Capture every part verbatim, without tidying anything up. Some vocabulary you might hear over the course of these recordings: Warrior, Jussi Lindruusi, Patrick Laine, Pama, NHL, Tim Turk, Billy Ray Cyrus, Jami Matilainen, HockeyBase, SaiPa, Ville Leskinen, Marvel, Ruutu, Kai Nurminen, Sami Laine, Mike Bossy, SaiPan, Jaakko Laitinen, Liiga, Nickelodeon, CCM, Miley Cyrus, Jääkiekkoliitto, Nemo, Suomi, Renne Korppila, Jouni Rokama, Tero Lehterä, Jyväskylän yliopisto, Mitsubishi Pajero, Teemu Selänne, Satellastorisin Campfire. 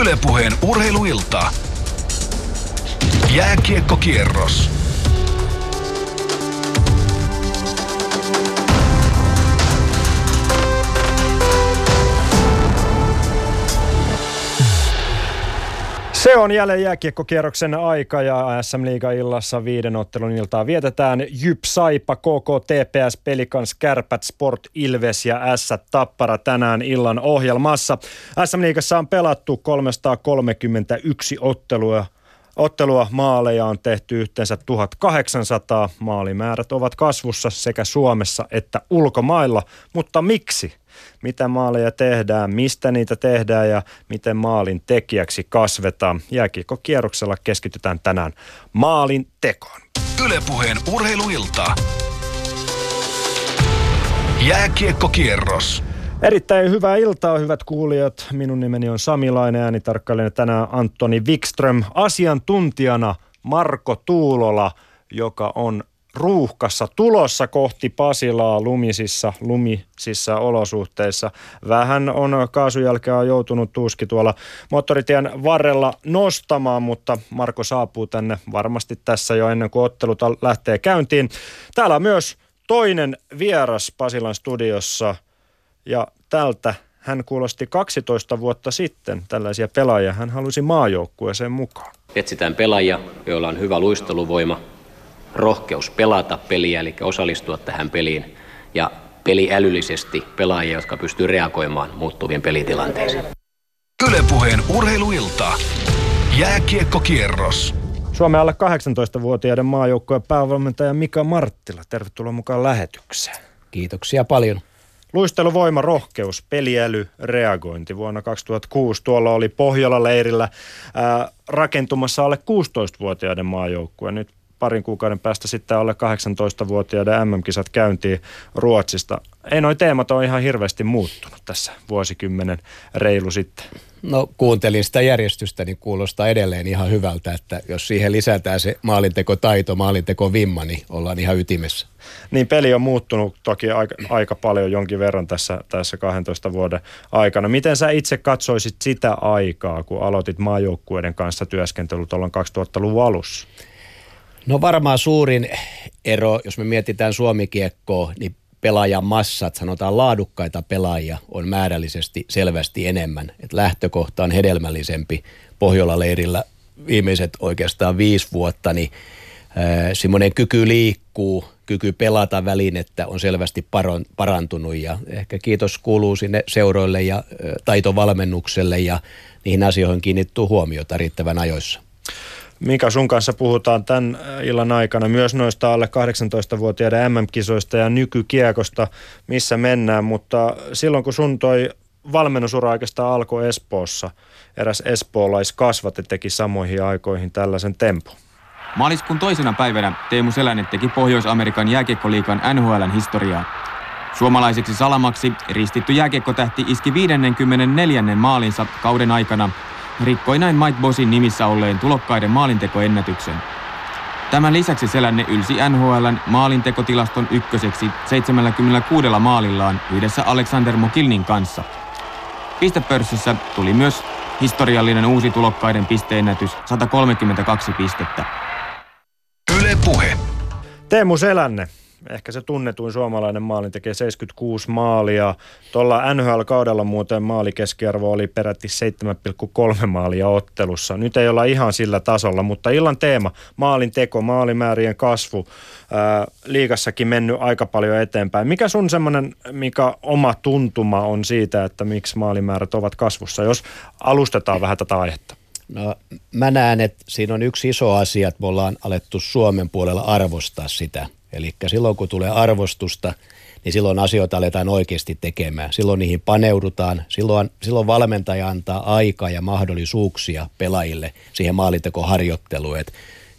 Yle Puheen urheiluilta. Jääkiekkokierros. Se on jälleen jääkiekkokierroksen aika ja S M-liiga illassa viiden ottelun iltaa vietetään. J Y P, SaiPa, K K, T P S, Pelikans, Kärpät, Sport, Ilves ja S Tappara tänään illan ohjelmassa. S M-liigassa on pelattu kolmesataakolmekymmentäyksi ottelua. Ottelua maaleja on tehty yhteensä tuhatkahdeksansataa. Maalimäärät ovat kasvussa sekä Suomessa että ulkomailla, mutta miksi? Mitä maaleja tehdään, mistä niitä tehdään ja miten maalin tekijäksi kasvetaan? Jääkiekkokierroksella keskitytään tänään maalin tekoon. Yle Puheen urheiluilta. Jääkiekkokierros. Erittäin hyvää iltaa, hyvät kuulijat. Minun nimeni on Sami Laine, äänitarkkailijana tänään Antoni Wikström. Asiantuntijana Marko Tuulola, joka on ruuhkassa tulossa kohti Pasilaa lumisissa, lumisissa olosuhteissa. Vähän on kaasujälkeä joutunut tuuski tuolla moottoritien varrella nostamaan, mutta Marko saapuu tänne varmasti tässä jo ennen kuin ottelut lähtee käyntiin. Täällä on myös toinen vieras Pasilan studiossa ja tältä hän kuulosti kaksitoista vuotta sitten tällaisia pelaajia. Hän halusi maajoukkueeseen mukaan. Etsitään pelaajia, joilla on hyvä luisteluvoima, rohkeus pelata peliä, eli osallistua tähän peliin, ja peliälyllisesti pelaajia, jotka pystyy reagoimaan muuttuvien pelitilanteisiin. Yle Puheen urheiluilta. Jääkiekkokierros. Suomen alle kahdeksantoistavuotiaiden maajoukkueen päävalmentaja Mika Marttila, tervetuloa mukaan lähetykseen. Kiitoksia paljon. Luisteluvoima, rohkeus, peliäly, reagointi. Vuonna kaksituhattakuusi tuolla oli Pohjola-leirillä ää, rakentumassa alle kuusitoistavuotiaiden maajoukkue. Nyt parin kuukauden päästä sitten alle kahdeksantoistavuotiaiden M M-kisat käyntiin Ruotsista. Ei noi teemat ole ihan hirveästi muuttunut tässä vuosikymmenen reilu sitten. No, kuuntelin sitä järjestystä, niin kuulostaa edelleen ihan hyvältä, että jos siihen lisätään se maalintekotaito, maalintekovimma, niin ollaan ihan ytimessä. Niin, peli on muuttunut toki aika, aika paljon jonkin verran tässä, tässä kahdentoista vuoden aikana. Miten sä itse katsoisit sitä aikaa, kun aloitit maajoukkueiden kanssa työskentelyn tuolloin kaksituhattaluvun alussa? No, varmaan suurin ero, jos me mietitään Suomi-kiekkoa, niin pelaajamassat, sanotaan laadukkaita pelaajia, on määrällisesti selvästi enemmän. Et lähtökohta on hedelmällisempi. Pohjola-leirillä viimeiset oikeastaan viisi vuotta, niin äh, semmoinen kyky liikkuu, kyky pelata välinettä on selvästi paron, parantunut. Ja ehkä kiitos kuuluu sinne seuroille ja äh, taitovalmennukselle, ja niihin asioihin kiinnittyy huomiota riittävän ajoissa. Mika, sun kanssa puhutaan tämän illan aikana myös noista alle kahdeksantoistavuotiaiden M M-kisoista ja nykykiekosta, missä mennään, mutta silloin kun sun toi valmennusura oikeastaan alkoi Espoossa, eräs espoolaiskasvatti teki samoihin aikoihin tällaisen tempun. Maaliskuun toisena päivänä Teemu Selänne teki Pohjois-Amerikan jääkiekkoliigan N H L:n historiaa. Suomalaiseksi salamaksi ristitty jääkiekkotähti iski viisikymmentäneljä maalinsa kauden aikana, rikkoi näin Mike Bossyn nimissä olleen tulokkaiden maalintekoennätyksen. Tämän lisäksi Selänne ylsi N H L:n maalintekotilaston ykköseksi seitsemälläkymmenelläkuudella maalillaan yhdessä Alexander Mogilnin kanssa. Pistepörssissä tuli myös historiallinen uusi tulokkaiden pisteennätys, satakolmekymmentäkaksi pistettä. Yle Puhe. Teemu Selänne, ehkä se tunnetuin suomalainen maalin tekee seitsemänkymmentäkuusi maalia. Tuolla N H L-kaudella muuten maalikeskiarvo oli peräti seitsemän pilkku kolme maalia ottelussa. Nyt ei olla ihan sillä tasolla, mutta illan teema, maalin teko, maalimäärien kasvu, ää, liigassakin mennyt aika paljon eteenpäin. Mikä sun semmoinen, Mika, oma tuntuma on siitä, että miksi maalimäärät ovat kasvussa, jos alustetaan vähän tätä aihetta? No, mä näen, että siinä on yksi iso asia, että me ollaan alettu Suomen puolella arvostaa sitä. Eli silloin kun tulee arvostusta, niin silloin asioita aletaan oikeasti tekemään. Silloin niihin paneudutaan. Silloin, silloin valmentaja antaa aikaa ja mahdollisuuksia pelaajille siihen maalintekoharjoitteluun. Et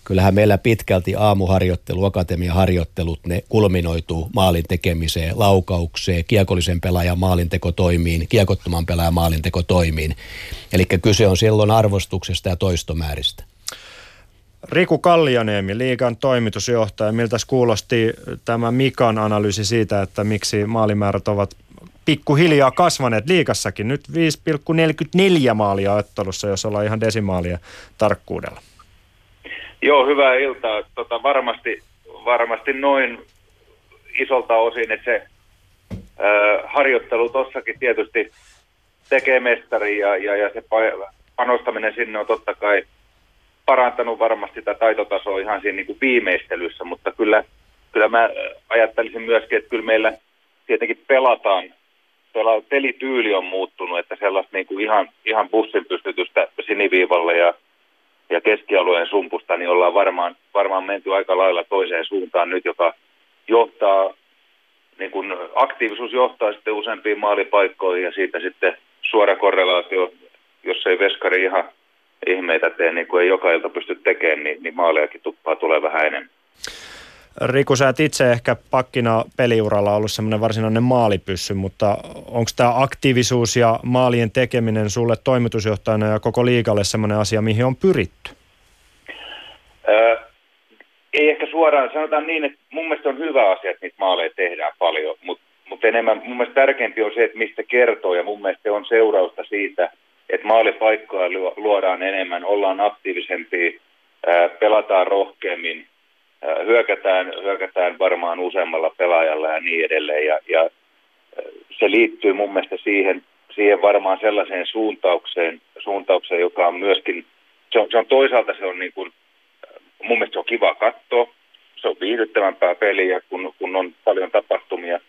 kyllähän meillä pitkälti aamuharjoittelu, akatemiaharjoittelut, ne kulminoituu maalin tekemiseen, laukaukseen, kiekollisen pelaajan maalintekotoimiin, kiekottoman pelaajan maalintekotoimiin. Eli kyse on silloin arvostuksesta ja toistomääristä. Riku Kallioniemi, Liigan toimitusjohtaja. Miltäs kuulosti tämä Mikan analyysi siitä, että miksi maalimäärät ovat pikkuhiljaa kasvaneet liigassakin. Nyt viisi pilkku neljäkymmentäneljä maalia ottelussa, jos ollaan ihan desimaalia tarkkuudella. Joo, hyvää iltaa. Tota, varmasti, varmasti noin isolta osin, että se ö, harjoittelu tossakin tietysti tekee mestari ja, ja, ja se panostaminen sinne on totta kai parantanut varmasti tätä taitotasoa ihan siinä niin kuin viimeistelyssä, mutta kyllä, kyllä mä ajattelisin myöskin, että kyllä meillä tietenkin pelataan, tuolla pelityyli on muuttunut, että sellaista niin kuin ihan, ihan bussin pystytystä siniviivalle ja, ja keskialueen sumpusta, niin ollaan varmaan, varmaan menty aika lailla toiseen suuntaan nyt, joka johtaa, niin kuin aktiivisuus johtaa sitten useampiin maalipaikkoihin ja siitä sitten suora korrelaatio, jos ei veskari ihan ihmeitä tee, niin kuin ei joka ilta pysty tekemään, niin, niin maalejakin tuppaa tulee vähän enemmän. Riku, sä et itse ehkä pakkina peliuralla ollut semmoinen varsinainen maalipyssy, mutta onko tämä aktiivisuus ja maalien tekeminen sulle toimitusjohtajana ja koko liigalle semmoinen asia, mihin on pyritty? Öö, ei ehkä suoraan. Sanotaan niin, että mun mielestä on hyvä asia, että niitä maaleja tehdään paljon, mutta mut enemmän mun mielestä tärkeämpi on se, että mistä kertoo, ja mun mielestä on seurausta siitä, että maalipaikkoja luodaan enemmän, ollaan aktiivisempia, pelataan rohkeammin, hyökätään, hyökätään varmaan useammalla pelaajalla ja niin edelleen. Ja, ja se liittyy mun mielestä siihen, siihen varmaan sellaiseen suuntaukseen, suuntaukseen, joka on myöskin, se on, se on toisaalta se on niin kuin, mun mielestä se on kiva katsoa, se on viihdyttävämpää peliä, kun, kun on paljon tapahtumia.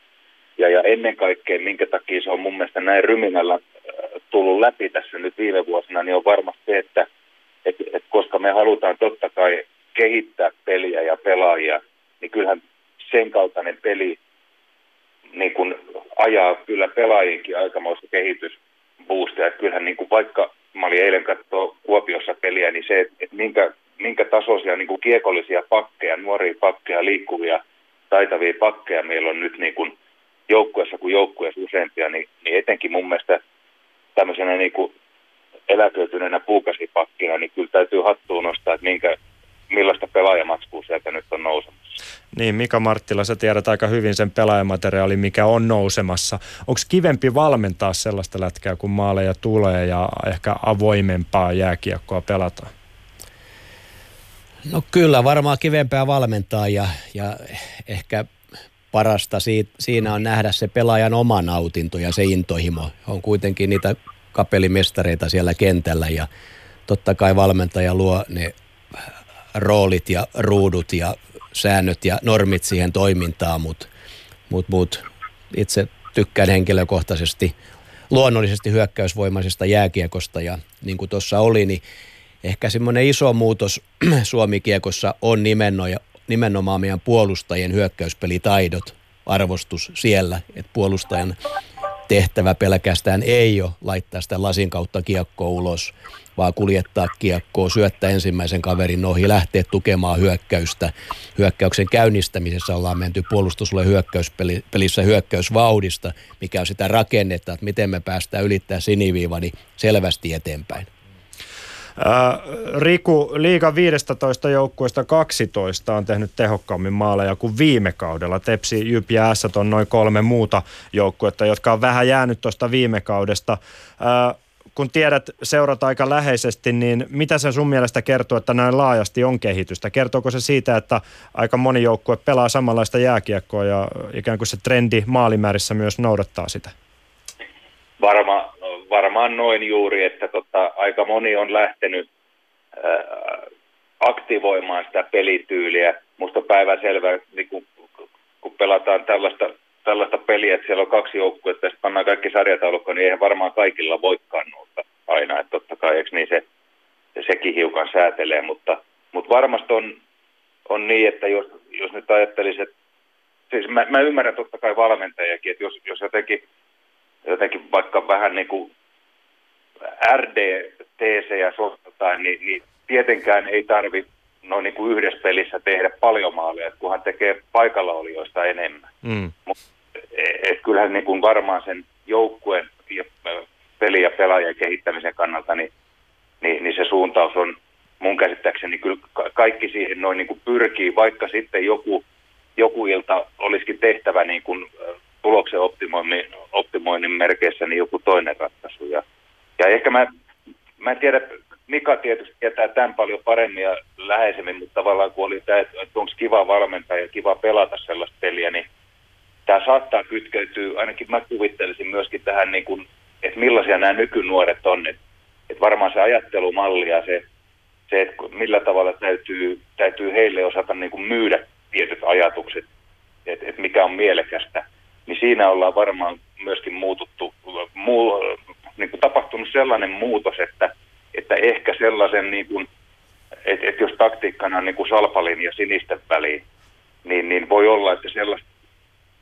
Ja, ja ennen kaikkea, minkä takia se on mun mielestä näin ryminällä tullut läpi tässä nyt viime vuosina, niin on varmasti se, että et, et koska me halutaan totta kai kehittää peliä ja pelaajia, niin kyllähän sen kaltainen peli niin kun ajaa kyllä pelaajienkin aikamoista kehitysboostia. Et kyllähän niin kun vaikka, mä olin eilen katsoa Kuopiossa peliä, niin se, että et minkä, minkä tasoisia niin kun kiekollisia pakkeja, nuoria pakkeja, liikkuvia, taitavia pakkeja meillä on nyt niin kun joukkueessa kuin joukkueessa useampia, niin, niin etenkin mun mielestä tämmöisenä niin kuin eläköityneenä puukasipakkina, niin kyllä täytyy hattuun nostaa, että minkä, millaista pelaajamatskua sieltä nyt on nousemassa. Niin, Mika Marttila, sä tiedät aika hyvin sen pelaajamateriaalin, mikä on nousemassa. Onko kivempi valmentaa sellaista lätkää, kun maaleja tulee ja ehkä avoimempaa jääkiekkoa pelataan? No kyllä, varmaan kivempää valmentaa ja, ja ehkä parasta siitä, siinä on nähdä se pelaajan oma nautinto ja se intohimo. On kuitenkin niitä kapelimestareita siellä kentällä ja totta kai valmentaja luo ne roolit ja ruudut ja säännöt ja normit siihen toimintaan, mutta mut, mut. itse tykkään henkilökohtaisesti luonnollisesti hyökkäysvoimaisesta jääkiekosta ja niin kuin tuossa oli, niin ehkä semmoinen iso muutos Suomi-kiekossa on nimenomaan nimenomaan meidän puolustajien hyökkäyspelitaidot, arvostus siellä, että puolustajan tehtävä pelkästään ei ole laittaa sitä lasin kautta kiekkoa ulos, vaan kuljettaa kiekkoa, syöttää ensimmäisen kaverin ohi, lähteä tukemaan hyökkäystä. Hyökkäyksen käynnistämisessä ollaan menty puolustusulle hyökkäyspelissä hyökkäysvauhdista, mikä on sitä rakennetta, että miten me päästään ylittämään siniviiva, niin selvästi eteenpäin. Riku, liigan viidestätoista joukkueesta kaksitoista on tehnyt tehokkaammin maaleja kuin viime kaudella. Tepsi, J Y P ja Ässät on noin kolme muuta joukkuetta, jotka on vähän jäänyt tuosta viime kaudesta. Kun tiedät, seurat aika läheisesti, niin mitä se sun mielestä kertoo, että näin laajasti on kehitystä? Kertooko se siitä, että aika moni joukkue pelaa samanlaista jääkiekkoa ja ikään kuin se trendi maalimäärissä myös noudattaa sitä? Varma, varmaan noin juuri, että tota, aika moni on lähtenyt ää, aktivoimaan sitä pelityyliä. Musta päivänselvää, niin kun, kun pelataan tällaista, tällaista peliä, että siellä on kaksi joukkuetta ja sitten pannaan kaikki sarjataulukkoon, niin eihän varmaan kaikilla voikaan nousta aina. Että totta kai, eikö niin se, sekin hiukan säätelee, mutta, mutta varmasti on, on niin, että jos, jos nyt ajattelisi, että siis mä, mä ymmärrän totta kai valmentajakin, että jos, jos jotenkin jotenkin vaikka vähän niin kuin R D T C-jä sohtataan, niin, niin tietenkään ei tarvitse no niin kuin yhdessä pelissä tehdä paljon maaleja, kunhan tekee paikallaolijoista enemmän. Mm. Mut, et kyllähän niin kuin varmaan sen joukkueen ja peli- ja pelaajan kehittämisen kannalta, niin, niin, niin se suuntaus on mun käsittääkseni kyllä kaikki siihen noin niin kuin pyrkii, vaikka sitten joku, joku ilta olisikin tehtävä niin kuin tuloksen optimoinnin, optimoinnin merkeissä niin joku toinen ratkaisu. Ja, ja ehkä mä, mä en tiedä, Mika tietysti tietää tämän paljon paremmin ja läheisemmin, mutta tavallaan kun oli tämä, että onko kiva valmentaa ja kiva pelata sellaista peliä, niin tämä saattaa kytkeytyä, ainakin mä kuvittelisin myöskin tähän, niin kuin, että millaisia nämä nykynuoret on. Että, että varmaan se ajattelumalli ja se, se että millä tavalla täytyy, täytyy heille osata niin kuin myydä tietyt ajatukset, että, että mikä on mielekästä, niin siinä ollaan varmaan myöskin muututtu, muu, niin kuin tapahtunut sellainen muutos, että, että ehkä sellaisen, niin kuin, että, että jos taktiikkana on niin kuin salpalin ja sinisten väliin, niin, niin voi olla, että sellaista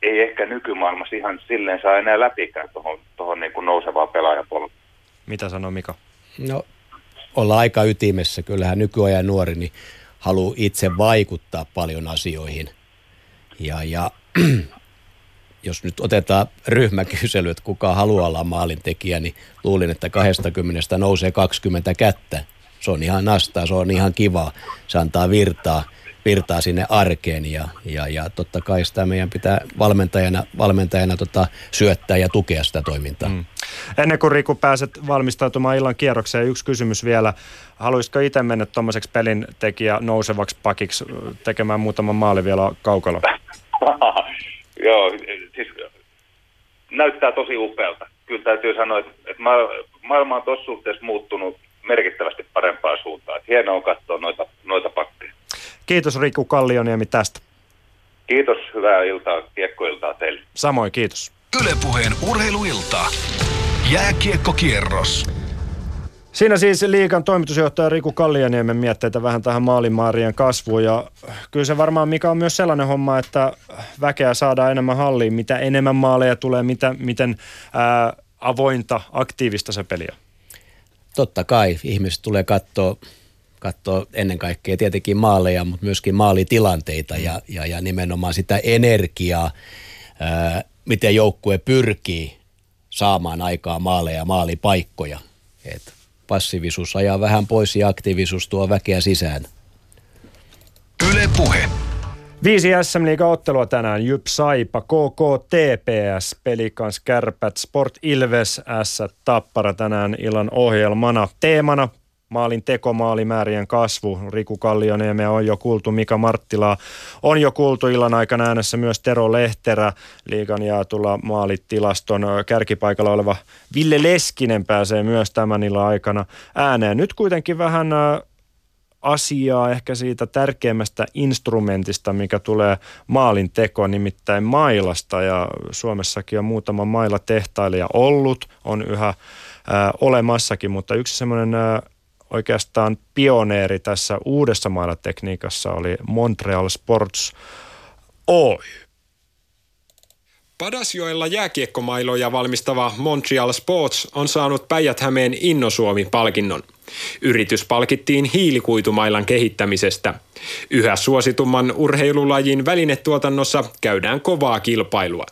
ei ehkä nykymaailmassa ihan silleen saa enää läpikään tuohon, tuohon niin kuin nousevaan pelaajapolviin. Mitä sanoo Mika? No, ollaan aika ytimessä. Kyllähän nykyajan nuori niin haluaa itse vaikuttaa paljon asioihin. Ja, ja jos nyt otetaan ryhmäkysely, että kuka haluaa olla maalintekijä, niin luulin, että kaksikymmentä nousee kaksikymmentä kättä. Se on ihan nastaa, se on ihan kivaa. Se antaa virtaa, virtaa sinne arkeen ja, ja, ja totta kai sitä meidän pitää valmentajana, valmentajana tota, syöttää ja tukea sitä toimintaa. Mm. Ennen kuin Riku pääset valmistautumaan illan kierrokseen, yksi kysymys vielä. Haluaisitko itse mennä tuommoiseksi pelintekijä nousevaksi pakiksi tekemään muutaman maalin vielä kaukalla? Joo, siis näyttää tosi upealta. Kyllä täytyy sanoa, että, että maailma on tuossa suhteessa muuttunut merkittävästi parempaan suuntaan. Hienoa on katsoa noita, noita pakkeja. Kiitos Riku Kallioniemi tästä. Kiitos, hyvää iltaa, kiekkoiltaa teille. Samoin, kiitos. Yle Puheen urheiluilta. Jääkiekkokierros. Siinä siis Liigan toimitusjohtaja Riku Kallianiemen mietteitä vähän tähän maalimaarien kasvuun. Ja kyllä se varmaan, Mika, on myös sellainen homma, että väkeä saadaan enemmän halliin. Mitä enemmän maaleja tulee, mitä, miten ää, avointa, aktiivista se peliä? Totta kai. Ihmiset tulee katsoa, katsoa ennen kaikkea tietenkin maaleja, mutta myöskin maalitilanteita ja, ja, ja nimenomaan sitä energiaa, ää, miten joukkue pyrkii saamaan aikaa maaleja ja maalipaikkoja. Et passiivisuus ajaa vähän pois ja aktiivisuus tuo väkeä sisään. Yle Puhe. Viisi S M-liiga-ottelua tänään. J Y P, SaiPa, K K, T P S, Pelikans, Kärpät, Sport, Ilves, S, Tappara tänään illan ohjelmana. Teemana maalin teko, maalimäärien kasvu. Riku Kallioniemeä on jo kuultu, Mika Marttilaa on jo kuultu, illan aikana äänessä myös Tero Lehterä. Liigan jaetulla maalitilaston kärkipaikalla oleva Ville Leskinen pääsee myös tämän illan aikana ääneen. Nyt kuitenkin vähän asiaa ehkä siitä tärkeimmästä instrumentista, mikä tulee maalin tekoon, nimittäin mailasta. Ja Suomessakin on muutama mailatehtailija ollut, on yhä äh, olemassakin, mutta yksi semmoinen äh, oikeastaan pioneeri tässä uudessa maalatekniikassa oli Montreal Sports Oy. Padasjoella jääkiekkomailoja valmistava Montreal Sports on saanut Päijät-Hämeen Innosuomi-palkinnon. Yritys palkittiin hiilikuitumailan kehittämisestä. Yhä suositumman urheilulajin välinetuotannossa käydään kovaa kilpailua.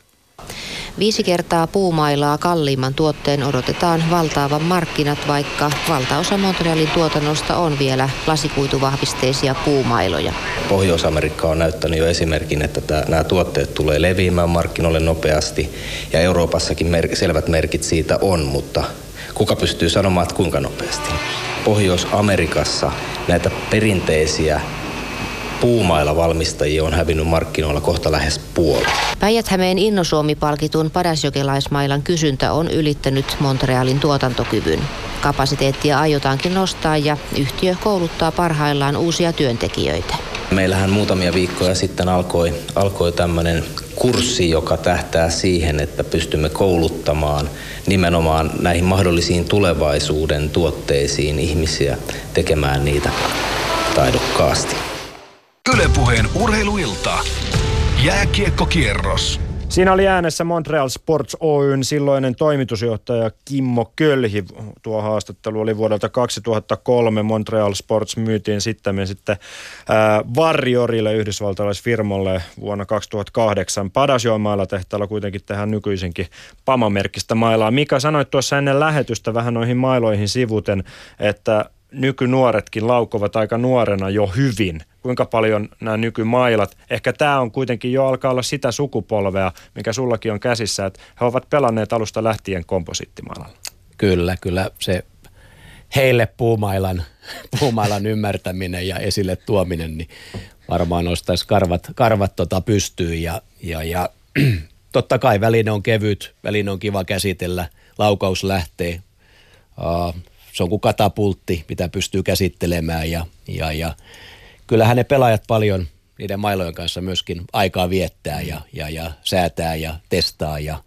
Viisi kertaa puumailaa kalliimman tuotteen odotetaan valtaavan markkinat, vaikka valtaosa Montrealin tuotannosta on vielä lasikuituvahvisteisia puumailoja. Pohjois-Amerikka on näyttänyt jo esimerkin, että tämä, nämä tuotteet tulee leviämään markkinoille nopeasti ja Euroopassakin mer- selvät merkit siitä on, mutta kuka pystyy sanomaan, että kuinka nopeasti? Pohjois-Amerikassa näitä perinteisiä puumailavalmistajia on hävinnyt markkinoilla kohta lähes puolet. Päijät-Hämeen Innosuomi-palkitun padasjokelaismailan kysyntä on ylittänyt Montrealin tuotantokyvyn. Kapasiteettia aiotaankin nostaa ja yhtiö kouluttaa parhaillaan uusia työntekijöitä. Meillähän muutamia viikkoja sitten alkoi, alkoi tämmöinen kurssi, joka tähtää siihen, että pystymme kouluttamaan nimenomaan näihin mahdollisiin tulevaisuuden tuotteisiin ihmisiä tekemään niitä taidokkaasti. Yle Puheen urheiluilta. Jääkiekkokierros. Siinä oli äänessä Montreal Sports Oyn silloinen toimitusjohtaja Kimmo Kölhi. Tuo haastattelu oli vuodelta kaksituhattakolme. Montreal Sports myytiin sitten, sitten ää, Warriorille, yhdysvaltalaisfirmalle, vuonna kaksituhattakahdeksan. Padasjoen mailatehtaalla kuitenkin tehdään nykyisinkin Pama-merkkistä mailaa. Mika, sanoit tuossa ennen lähetystä vähän noihin mailoihin sivuten, että nykynuoretkin laukovat aika nuorena jo hyvin. Kuinka paljon nämä nykymailat, ehkä tämä on kuitenkin jo alkaa olla sitä sukupolvea, mikä sullakin on käsissä, että he ovat pelanneet alusta lähtien komposiittimailalla. Kyllä, kyllä se heille puumailan, puumailan ymmärtäminen ja esille tuominen, niin varmaan nostaisi karvat, karvat tota pystyyn ja, ja, ja totta kai väline on kevyt, väline on kiva käsitellä, laukaus lähtee, uh, se on kuin katapultti, mitä pystyy käsittelemään ja, ja, ja kyllähän ne pelaajat paljon niiden mailojen kanssa myöskin aikaa viettää ja, ja, ja säätää ja testaa ja,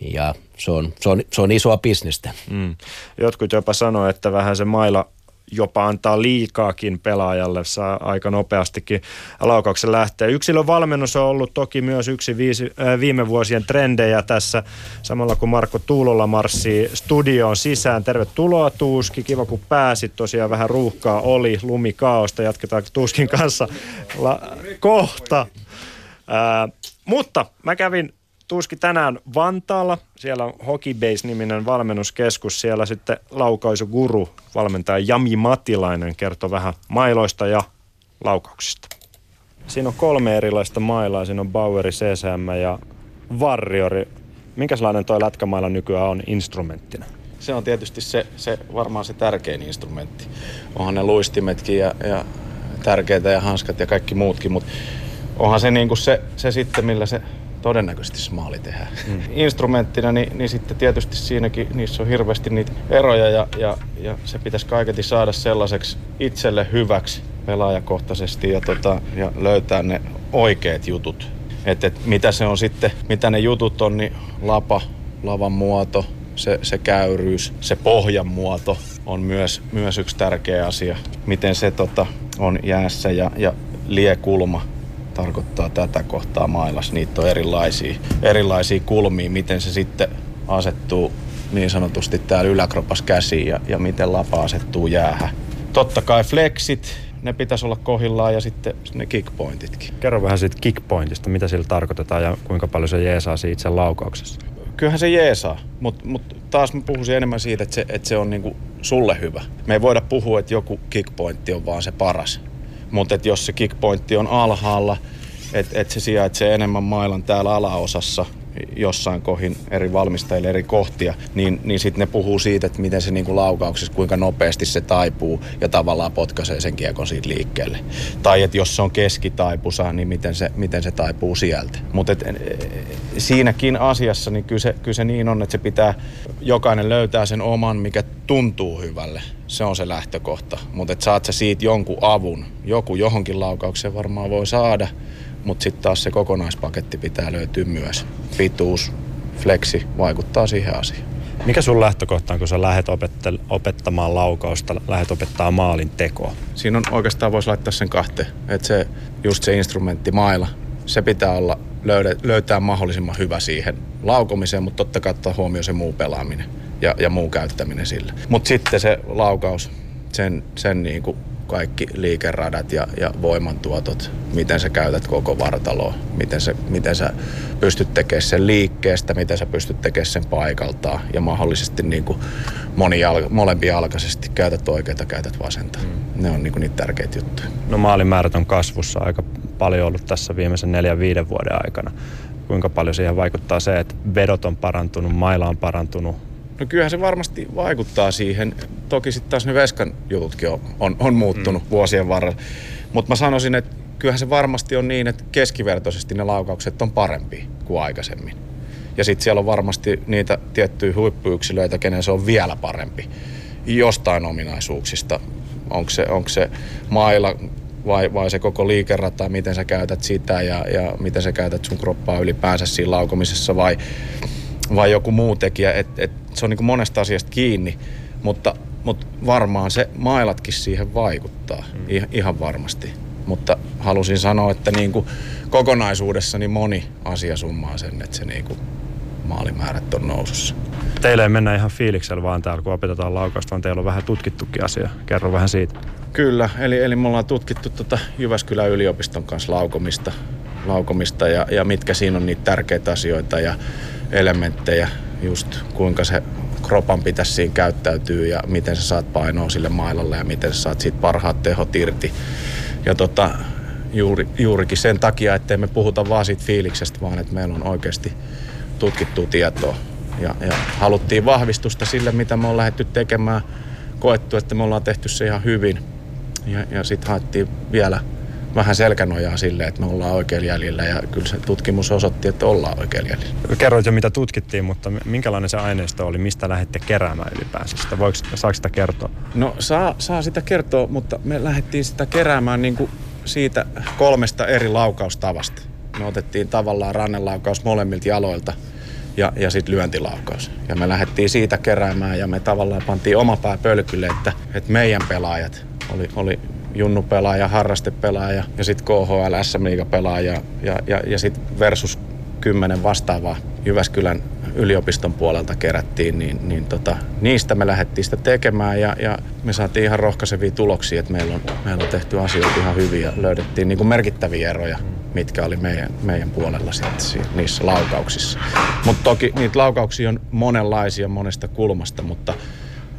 ja se, on, se, on, se on isoa bisnestä. Mm. Jotkut jopa sanoo, että vähän se maila jopa antaa liikaakin pelaajalle, saa aika nopeastikin laukauksen lähteä. Yksilön valmennus on ollut toki myös yksi viisi, äh, viime vuosien trendejä tässä, samalla kun Marko Tuulola marssii studioon sisään. Tervetuloa Tuuski, kiva kun pääsit. Tosiaan vähän ruuhkaa oli, lumikaosta, jatketaan Tuuskin kanssa La- kohta. Äh, mutta mä kävin Tuuski tänään Vantaalla, siellä on HockeyBase-niminen valmennuskeskus, siellä sitten laukaisuguru, valmentaja Jami Matilainen kertoi vähän mailoista ja laukauksista. Siinä on kolme erilaista mailaa, siinä on Baueri, C S M ja Warriori. Minkälainen toi lätkämaila nykyään on instrumenttina? Se on tietysti se, se varmaan se tärkein instrumentti. Onhan ne luistimetkin ja, ja tärkeitä ja hanskat ja kaikki muutkin, mutta onhan se, niinku se, se sitten, millä se todennäköisesti se maali tehdään. Mm. Instrumenttina, niin, niin sitten tietysti siinäkin niissä on hirveästi niitä eroja ja, ja, ja se pitäisi kaiketi saada sellaiseksi itselle hyväksi pelaajakohtaisesti ja, tota, ja löytää ne oikeat jutut. Et, et mitä se on sitten, mitä ne jutut on, niin lapa, lavan muoto, se, se käyryys, se pohjan muoto on myös, myös yksi tärkeä asia. Miten se tota, on jäässä ja, ja liekulma tarkoittaa tätä kohtaa mailassa. Niitä on erilaisia, erilaisia kulmia, miten se sitten asettuu niin sanotusti täällä yläkropas käsiin ja, ja miten lapa asettuu jäähän. Totta kai flexit, ne pitäisi olla kohdillaan ja sitten ne kickpointitkin. Kerro vähän siitä kickpointista, mitä sillä tarkoitetaan ja kuinka paljon se jeesaa siitä itse laukauksessa? Kyllähän se jeesaa, mutta mut taas mä puhuisin enemmän siitä, että se, että se on niinku sulle hyvä. Me ei voida puhua, että joku kickpointti on vaan se paras. Mutta jos se kickpointti on alhaalla, että et se sijaitsee enemmän mailan täällä alaosassa jossain kohin eri valmistajille eri kohtia, niin, niin sitten ne puhuu siitä, että miten se niinku laukauksessa, kuinka nopeasti se taipuu ja tavallaan potkaisee sen kiekon siitä liikkeelle. Tai että jos se on keskitaipusa, niin miten se, miten se taipuu sieltä. Mutta siinäkin asiassa niin kyllä se, kyllä se niin on, että se pitää, jokainen löytää sen oman, mikä tuntuu hyvälle. Se on se lähtökohta. Mutta että saat sä siitä jonkun avun. Joku johonkin laukaukseen varmaan voi saada, mutta sitten taas se kokonaispaketti pitää löytyä myös. Pituus, fleksi vaikuttaa siihen asiaan. Mikä sun lähtökohta on, kun sä lähdet opettel- opettamaan laukausta, lähdet opettaa maalin tekoa? Siinä on oikeastaan voisi laittaa sen kahteen. Että se, just se instrumentti maila, se pitää olla löydä, löytää mahdollisimman hyvä siihen laukomiseen, mutta totta kai ottaa huomioon se muu pelaaminen ja, ja muu käyttäminen sillä. Mutta sitten se laukaus, sen, sen niin kuin kaikki liikeradat ja, ja voimantuotot, miten sä käytät koko vartaloa, miten sä, miten sä pystyt tekemään sen liikkeestä, miten sä pystyt tekemään sen paikaltaan ja mahdollisesti niin kuin monijalka, molempijalkaisesti käytät oikeata, käytät vasenta. Mm. Ne on niin kuin niitä tärkeitä juttuja. No maalimäärät on kasvussa aika paljon ollut tässä viimeisen neljän viiden vuoden aikana. Kuinka paljon siihen vaikuttaa se, että vedot on parantunut, maila on parantunut? No kyllähän se varmasti vaikuttaa siihen. Toki sitten taas ne veskan jututkin on, on, on muuttunut mm. vuosien varrella. Mutta mä sanoisin, että kyllähän se varmasti on niin, että keskivertoisesti ne laukaukset on parempia kuin aikaisemmin. Ja sitten siellä on varmasti niitä tiettyjä huippuyksilöitä, kenen se on vielä parempi jostain ominaisuuksista. Onko se, onko se maila vai, vai se koko liikerata, miten sä käytät sitä ja, ja miten sä käytät sun kroppaa ylipäänsä siinä laukomisessa vai... vai joku muu tekijä, että et, se on niinku monesta asiasta kiinni, mutta, mutta varmaan se mailatkin siihen vaikuttaa, mm. ihan varmasti. Mutta halusin sanoa, että niinku kokonaisuudessa niin moni asia summaa sen, että se niinku maalimäärät on nousussa. Teille ei mennä ihan fiiliksellä vaan täällä, kun opetetaan laukausta, vaan teillä on vähän tutkittukin asia. Kerro vähän siitä. Kyllä, eli, eli me ollaan tutkittu tota Jyväskylän yliopiston kanssa laukomista, laukomista ja, ja mitkä siinä on niitä tärkeitä asioita ja elementtejä, just kuinka se kropan pitäisi siinä käyttäytyä ja miten sä saat painoa sille mailalle ja miten sä saat siitä parhaat tehot irti. Ja tota, juuri, juurikin sen takia, ettei me puhuta vaan siitä fiiliksestä, vaan että meillä on oikeasti tutkittua tietoa. Ja, ja haluttiin vahvistusta sille, mitä me on lähdetty tekemään, koettu, että me ollaan tehty se ihan hyvin. Ja, ja sitten haettiin vielä vähän selkänojaa sille, että me ollaan oikealla jäljellä, ja kyllä se tutkimus osoitti, että ollaan oikealla jäljellä. Kerroit jo, mitä tutkittiin, mutta minkälainen se aineisto oli, mistä lähditte keräämään ylipäänsä sitä? Voiko, saako sitä kertoa? No saa, saa sitä kertoa, mutta me lähdettiin sitä keräämään niin kuin siitä kolmesta eri laukaustavasta. Me otettiin tavallaan rannelaukaus molemmilta jaloilta ja, ja sitten lyöntilaukaus. Ja me lähdettiin siitä keräämään ja me tavallaan pantiin oma pää pölkylle, että, että meidän pelaajat oli... oli junnupelaaja, harrastepelaaja ja sitten K H L, S M-liiga pelaaja ja, ja, ja sitten versus kymmenen vastaavaa Jyväskylän yliopiston puolelta kerättiin, niin, niin tota, niistä me lähdettiin sitä tekemään ja, ja me saatiin ihan rohkaisevia tuloksia, että meillä on, meillä on tehty asioita ihan hyvin ja löydettiin niin kuin merkittäviä eroja, mitkä oli meidän, meidän puolella sitten niissä laukauksissa. Mutta toki niitä laukauksia on monenlaisia monesta kulmasta, mutta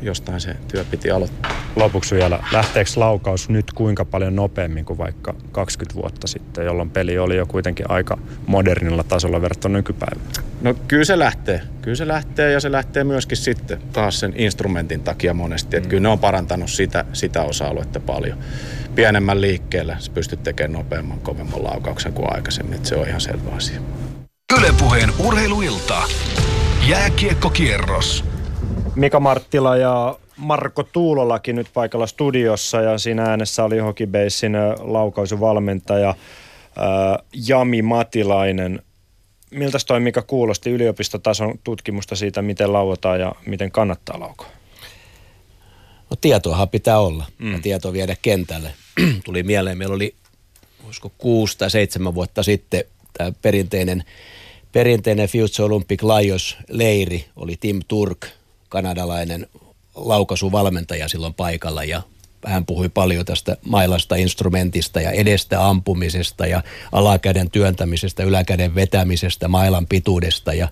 jostain se työ piti aloittaa. Lopuksi vielä, lähteekö laukaus nyt kuinka paljon nopeammin kuin vaikka kaksikymmentä vuotta sitten, jolloin peli oli jo kuitenkin aika modernilla tasolla verrattuna nykypäivään? No kyllä se lähtee. Kyllä se lähtee ja se lähtee myöskin sitten taas sen instrumentin takia monesti. Mm. Kyllä ne on parantanut sitä, sitä osa-aluetta paljon. Pienemmän liikkeellä se pystyt tekemään nopeamman, kovemman laukauksen kuin aikaisemmin. Se on ihan selvä asia. Yle Puheen urheiluilta. Jääkiekkokierros. Mika Marttila ja Marko Tuulolakin nyt paikalla studiossa ja siinä äänessä oli HockeyBasen laukaisuvalmentaja ää, Jami Matilainen. Miltäs toi Mika kuulosti yliopistotason tutkimusta siitä, miten lauataan ja miten kannattaa laukoa? No tietoahan pitää olla mm. ja tietoa viedä kentälle. Tuli mieleen, meillä oli olisiko kuusi tai seitsemän vuotta sitten tämä perinteinen, perinteinen Future Olympic Laios leiri oli Tim Turk, kanadalainen laukaisuvalmentaja silloin paikalla ja hän puhui paljon tästä mailasta, instrumentista ja edestä ampumisesta ja alakäden työntämisestä, yläkäden vetämisestä, mailan pituudesta ja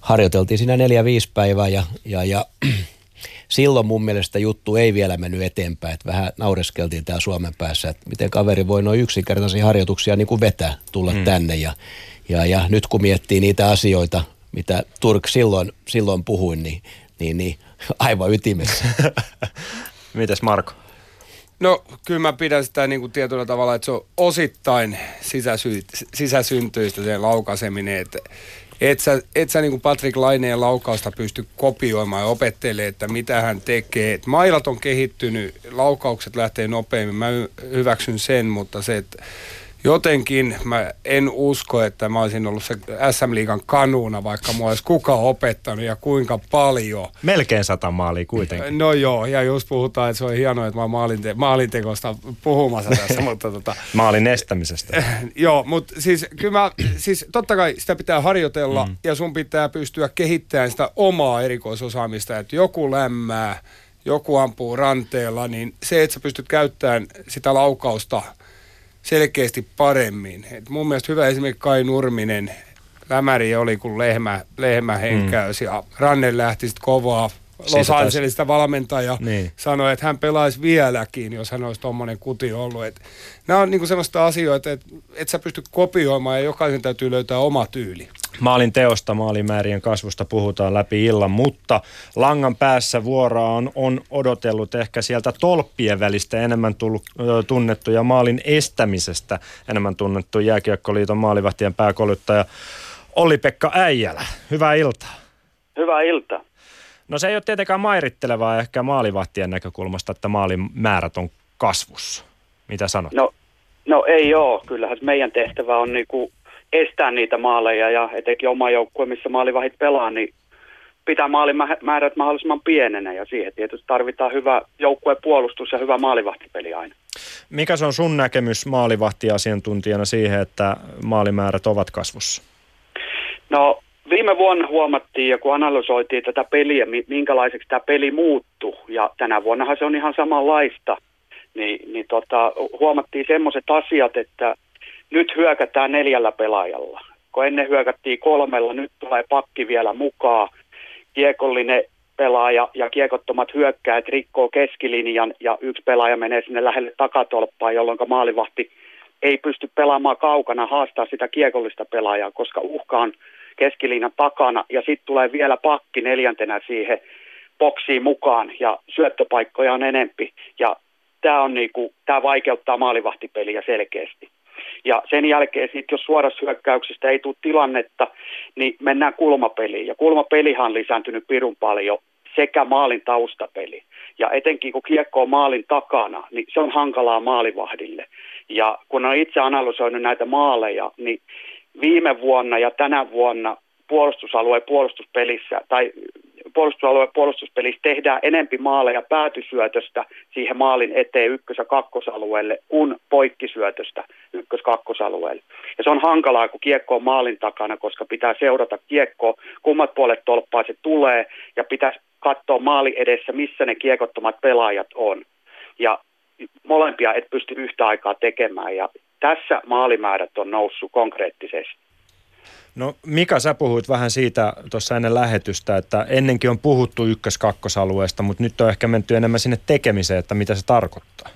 harjoiteltiin siinä neljä viisi päivää ja, ja, ja silloin mun mielestä juttu ei vielä mennyt eteenpäin, että vähän naureskeltiin täällä Suomen päässä, että miten kaveri voi noin yksinkertaisia harjoituksia niin kuin vetää, tulla mm. tänne ja, ja, ja nyt kun miettii niitä asioita, mitä Turk silloin, silloin puhui, niin, niin, niin aivan ytimessä. Mites Marko? No kyllä mä pidän sitä niin kuin tietyllä tavalla, että se on osittain sisäsy, sisäsyntyistä se laukaiseminen. Et, et sä, et sä niin kuin Patrick Laineen laukausta pysty kopioimaan ja opettelemaan, että mitä hän tekee. Et mailat on kehittynyt, laukaukset lähtee nopeammin. Mä hyväksyn sen, mutta se, että jotenkin mä en usko, että mä olisin ollut se S M-liigan kanuuna, vaikka mua olisi kukaan opettanut ja kuinka paljon. Melkein sata maalia kuitenkin. No joo, ja jos puhutaan, että se on hienoa, että mä olen maalinte- maalintekosta puhumassa tässä. Mutta tota, maalin estämisestä. Joo, mutta siis kyllä mä, siis totta kai sitä pitää harjoitella mm. ja sun pitää pystyä kehittämään sitä omaa erikoisosaamista, että joku lämmää, joku ampuu ranteella, niin se, että sä pystyt käyttämään sitä laukausta selkeästi paremmin. Et mun mielestä hyvä esimerkki Kai Nurminen. Lämäri oli kuin lehmä, lehmä henkäys mm. ja Ranne lähti sitten kovaa. Los Angelesista valmentaja niin sanoi, että hän pelaisi vieläkin, jos hän olisi tuommoinen kuti ollut. Et nämä on niinku sellaista asioita, että et sä pysty kopioimaan ja jokaisen täytyy löytää oma tyyli. Maalin teosta, maalimäärien kasvusta puhutaan läpi illan, mutta langan päässä vuoroa on, on odotellut ehkä sieltä tolppien välistä enemmän tullut, ö, tunnettu ja maalin estämisestä enemmän tunnettu Jääkiekkoliiton maalivahtien pääkouluttaja Olli-Pekka Äijälä. Hyvää iltaa. Hyvää iltaa. No se ei ole tietenkään mairittelevaa ehkä maalivahtien näkökulmasta, että maalin määrät on kasvussa. Mitä sanot? No, no ei ole. Kyllähän meidän tehtävä on niinku estää niitä maaleja ja etenkin oma joukkue, missä maalivahdit pelaa, niin pitää maalimäärät mahdollisimman pienenä ja siihen tietysti tarvitaan hyvä joukkuepuolustus ja hyvä maalivahtipeli aina. Mikä se on sun näkemys maalivahtiasiantuntijana siihen, että maalimäärät ovat kasvussa? No viime vuonna huomattiin ja kun analysoitiin tätä peliä, minkälaiseksi tämä peli muuttui ja tänä vuonnahan se on ihan samanlaista, niin, niin tota, huomattiin semmoiset asiat, että nyt hyökätään neljällä pelaajalla. Kun ennen hyökättiin kolmella, nyt tulee pakki vielä mukaan. Kiekollinen pelaaja ja kiekottomat hyökkäät rikkoo keskilinjan ja yksi pelaaja menee sinne lähelle takatolppaa, jolloin maalivahti ei pysty pelaamaan kaukana, haastaa sitä kiekollista pelaajaa, koska uhka on keskilinjan takana. Ja sitten tulee vielä pakki neljäntenä siihen boksiin mukaan ja syöttöpaikkoja on enempi. Ja tämä on niinku, tää vaikeuttaa maalivahtipeliä selkeästi. Ja sen jälkeen sit, jos suorassa hyökkäyksistä ei tule tilannetta, niin mennään kulmapeliin. Ja kulmapelihan on lisääntynyt pirun paljon sekä maalin taustapeli. Ja etenkin kun kiekko on maalin takana, niin se on hankalaa maalivahdille. Ja kun olen itse analysoinut näitä maaleja, niin viime vuonna ja tänä vuonna puolustusalueen puolustuspelissä tai puolustusalueen puolustuspelissä tehdään enempi maaleja päätysyötöstä siihen maalin eteen ykkös- ja kakkosalueelle kuin poikkisyötöstä ykkös- ja kakkosalueelle. Ja se on hankalaa, kun kiekko on maalin takana, koska pitää seurata kiekkoa, kummat puolet tolppaa se tulee ja pitää katsoa maali edessä, missä ne kiekottomat pelaajat on. Ja molempia et pysty yhtä aikaa tekemään ja tässä maalimäärät on noussut konkreettisesti. No Mika, sä puhuit vähän siitä tuossa ennen lähetystä, että ennenkin on puhuttu ykkös-kakkosalueesta, mutta nyt on ehkä menty enemmän sinne tekemiseen, että mitä se tarkoittaa?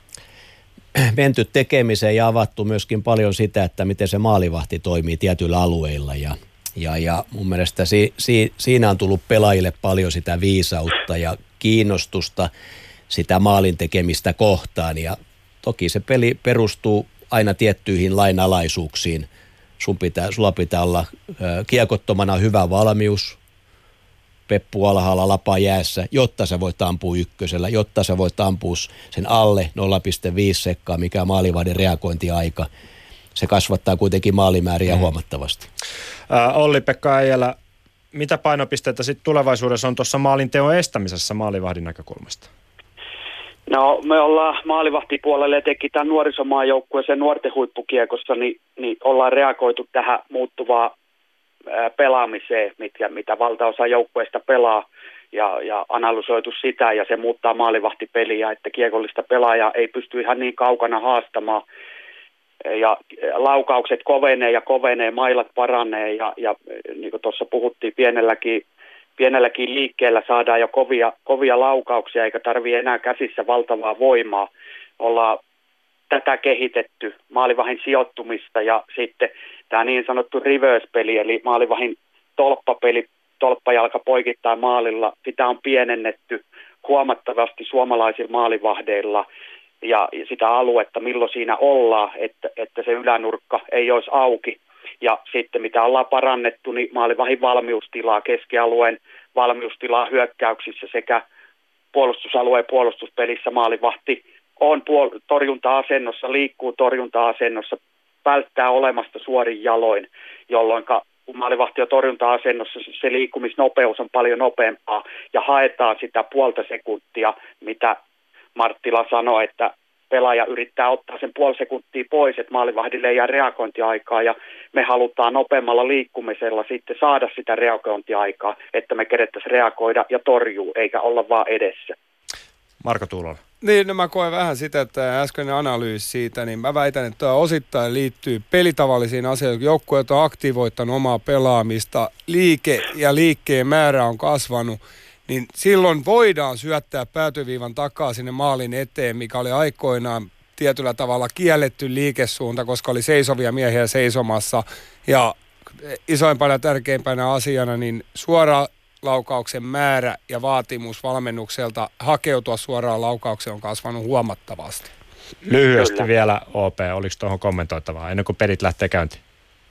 Menty tekemiseen ja avattu myöskin paljon sitä, että miten se maalivahti toimii tietyillä alueilla ja, ja, ja mun mielestä si, si, siinä on tullut pelaajille paljon sitä viisautta ja kiinnostusta sitä maalin tekemistä kohtaan ja toki se peli perustuu aina tiettyihin lainalaisuuksiin. Sun pitää, sulla pitää olla kiekottomana hyvä valmius, peppu alhaalla, lapa jäässä, jotta sä voit ampua ykkösellä, jotta sä voit ampua sen alle nolla pilkku viisi sekkaa, mikä on maalivahdin reagointiaika. Se kasvattaa kuitenkin maalimääriä mm. huomattavasti. Äh, Olli-Pekka Äijälä, mitä painopisteitä sitten tulevaisuudessa on tuossa maalinteon estämisessä maalivahdin näkökulmasta? No me ollaan maalivahtipuolelle etenkin tämän nuorisomaajoukkueeseen nuorten huippukiekossa, niin, niin ollaan reagoitu tähän muuttuvaan pelaamiseen, mitä, mitä valtaosa joukkueista pelaa ja, ja analysoitu sitä ja se muuttaa maalivahtipeliä, että kiekollista pelaajaa ei pysty ihan niin kaukana haastamaan ja laukaukset kovenee ja kovenee, mailat paranee ja, ja niin kuin tuossa puhuttiin pienelläkin, Pienelläkin liikkeellä saadaan jo kovia, kovia laukauksia, eikä tarvitse enää käsissä valtavaa voimaa. Ollaan tätä kehitetty, maalivahin sijoittumista ja sitten tämä niin sanottu reverse-peli, eli maalivahin tolppapeli, tolppajalka poikittain maalilla, sitä on pienennetty huomattavasti suomalaisilla maalivahdeilla ja sitä aluetta, milloin siinä ollaan, että, että se ylänurkka ei olisi auki. Ja sitten mitä ollaan parannettu, niin maalivahdin valmiustilaa, keskialueen valmiustilaa hyökkäyksissä sekä puolustusalueen puolustuspelissä maalivahti on puol- torjunta-asennossa, liikkuu torjunta-asennossa, välttää olemasta suorin jaloin, jolloin kun maalivahti on torjunta-asennossa, se liikkumisnopeus on paljon nopeampaa ja haetaan sitä puolta sekuntia, mitä Marttila sanoi, että pelaaja yrittää ottaa sen puoli sekuntia pois, että maalivahdille ei jää reagointiaikaa ja me halutaan nopeammalla liikkumisella sitten saada sitä reagointiaikaa, että me kerettäisiin reagoida ja torjuu, eikä olla vaan edessä. Marko Tuulola. Niin, no mä koen vähän sitä, että äskeinen analyysi siitä, niin mä väitän, että tämä osittain liittyy pelitavallisiin asioihin. Joukkueet on aktivoittanut omaa pelaamista, liike ja liikkeen määrä on kasvanut. Niin silloin voidaan syöttää päätyviivan takaa sinne maalin eteen, mikä oli aikoinaan tietyllä tavalla kielletty liikesuunta, koska oli seisovia miehiä seisomassa. Ja isoimpana ja tärkeimpänä asiana niin suora laukauksen määrä ja vaatimus valmennukselta hakeutua suoraan laukaukseen on kasvanut huomattavasti. Lyhyesti Kyllä. vielä, O P, oliko tuohon kommentoitavaa ennen kuin pelit lähtee käyntiin?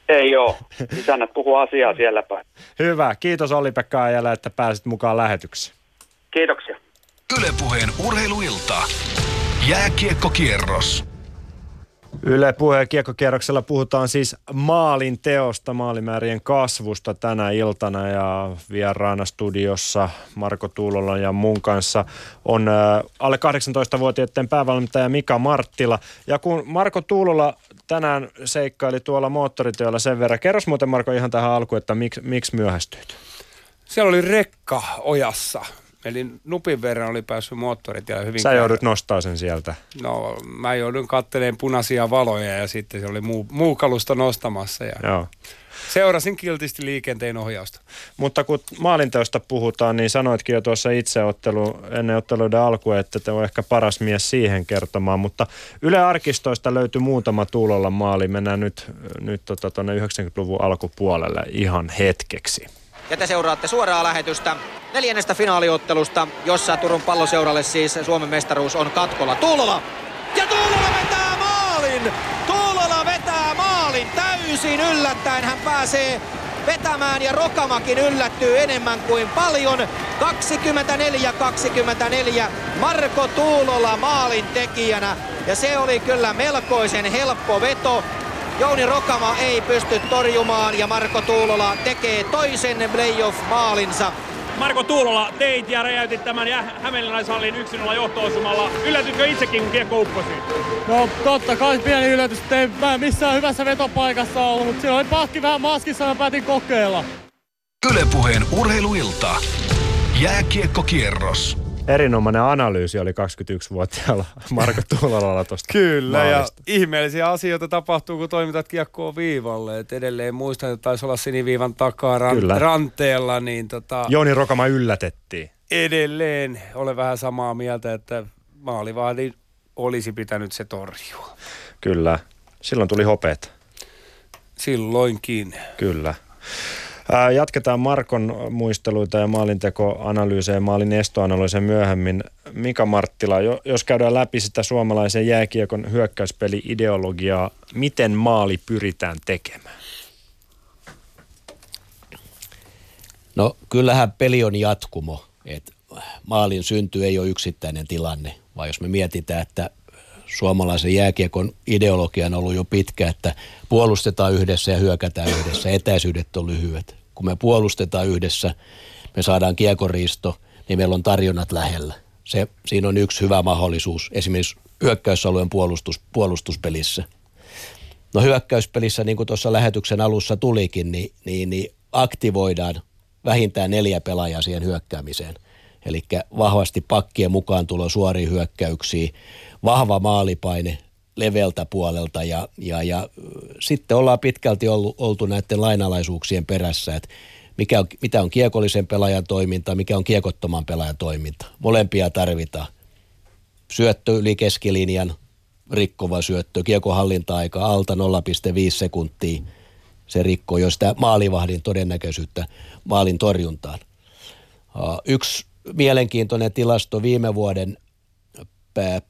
Ei joo, isännät puhuu asiaa siellä päin. Hyvä, kiitos Olli-Pekka Äijälä, että pääsit mukaan lähetykseen. Kiitoksia. Yle Puheen urheiluilta. Jääkiekkokierros. Yle Puheen kiekkokierroksella puhutaan siis maalin teosta, maalimäärien kasvusta tänä iltana ja vieraana studiossa Marko Tuulola ja mun kanssa on alle kahdeksantoistavuotiaiden päävalmentaja Mika Marttila. Ja kun Marko Tuulola tänään seikkaili tuolla moottorityöllä sen verran, kerros muuten Marko ihan tähän alkuun, että miksi, miksi myöhästyit? Siellä oli rekka ojassa. Eli nupin verran oli päässyt moottoritiellä hyvin. Sä joudut nostaa sen sieltä. No, mä joudun katteleen punaisia valoja ja sitten se oli muu, muu kalusta nostamassa. Ja joo. Seurasin kiltisti liikenteen ohjausta. Mutta kun maalinteosta puhutaan, niin sanoitkin jo tuossa itse ottelu, ennen otteluiden alkua, että te on ehkä paras mies siihen kertomaan. Mutta Yle Arkistoista löytyi muutama Tuulolan maali. Mennään nyt, nyt tota, tuonne yhdeksänkymmentäluvun alkupuolelle ihan hetkeksi. Ja te seuraatte suoraa lähetystä neljännestä finaaliottelusta, jossa Turun Palloseuralle siis Suomen mestaruus on katkolla. Tuulola! Ja Tuulola vetää maalin! Tuulola vetää maalin! Täysin yllättäen hän pääsee vetämään ja Rokamakin yllättyy enemmän kuin paljon. kaksikymmentäneljä kaksikymmentäneljä Marko Tuulola maalin tekijänä. Ja se oli kyllä melkoisen helppo veto. Jouni Rokama ei pysty torjumaan ja Marko Tuulola tekee toisen playoff-maalinsa. Marko Tuulola, teit ja räjäytit tämän hämeenlinnaishallin yksi nolla johto-osumalla. Yllätytkö itsekin, kun kiekko upposi? No totta kai pieni yllätys, ettei mä missään hyvässä vetopaikassa ollut, mutta siinä oli pakki vähän maskissa ja päätin kokeilla. Yle Puheen urheiluilta. Jääkiekkokierros. Erinomainen analyysi oli kaksikymmentäyksivuotiaalla Marko Tuulolalla tuosta kyllä, maalista. Ja ihmeellisiä asioita tapahtuu, kun toimitat kiekkoa viivalle. Et edelleen muistan, että taisi olla siniviivan takaa ran- ranteella. Niin tota, Jouni Rokama yllätettiin. Edelleen olen vähän samaa mieltä, että maalivahdin olisi pitänyt se torjua. Kyllä. Silloin tuli hopeet. Silloinkin. Kyllä. Jatketaan Markon muisteluita ja maalintekoanalyysejä ja maalin estoanalyysejä myöhemmin. Mika Marttila, jos käydään läpi sitä suomalaisen jääkiekon hyökkäyspeli-ideologiaa, miten maali pyritään tekemään? No kyllähän peli on jatkumo, että maalin synty ei ole yksittäinen tilanne, vaan jos me mietitään, että suomalaisen jääkiekon ideologia on ollut jo pitkä, että puolustetaan yhdessä ja hyökätään yhdessä. Etäisyydet on lyhyet. Kun me puolustetaan yhdessä, me saadaan kiekoriisto, niin meillä on tarjonnat lähellä. Se, siinä on yksi hyvä mahdollisuus, esimerkiksi hyökkäysalueen puolustus, puolustuspelissä. No hyökkäyspelissä, niin kuin tuossa lähetyksen alussa tulikin, niin, niin, niin aktivoidaan vähintään neljä pelaajaa siihen hyökkäämiseen. Eli vahvasti pakkien mukaan tulo suoriin hyökkäyksiin, vahva maalipaine leveltä puolelta ja, ja, ja sitten ollaan pitkälti ollut, oltu näiden lainalaisuuksien perässä, että mikä on, mitä on kiekollisen pelaajan toiminta, mikä on kiekottoman pelaajan toiminta. Molempia tarvitaan. Syöttö yli keskilinjan, rikkova syöttö, kiekon hallinta-aika alta nolla pilkku viisi sekuntia. Se rikkoo jo sitä maalivahdin todennäköisyyttä maalin torjuntaan. Yksi mielenkiintoinen tilasto viime vuoden